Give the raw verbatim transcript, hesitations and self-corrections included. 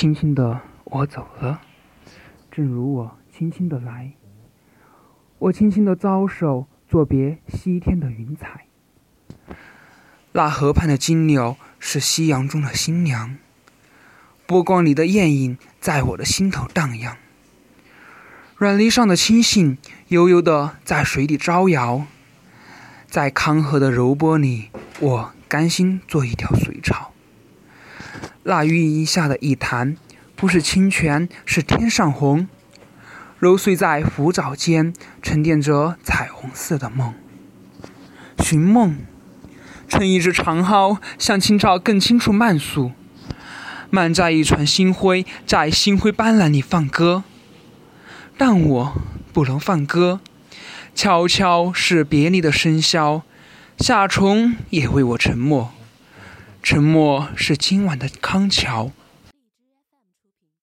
轻轻的我走了，正如我轻轻的来，我轻轻的招手作别西天的云彩。那河畔的金柳是夕阳中的新娘，波光里的艳影在我的心头荡漾，软泥上的青荇悠悠地在水底招摇，在康河的柔波里，我甘心做一条水草。那榆荫下的一潭，不是清泉，是天上虹，揉碎在浮藻间，沉淀着彩虹似的梦。寻梦，撑一只长篙，向清照更清楚漫溯，漫在一船星辉，在星辉斑斓里放歌。但我不能放歌，悄悄是别离的笙箫，夏虫也为我沉默，沉默是今晚的康桥，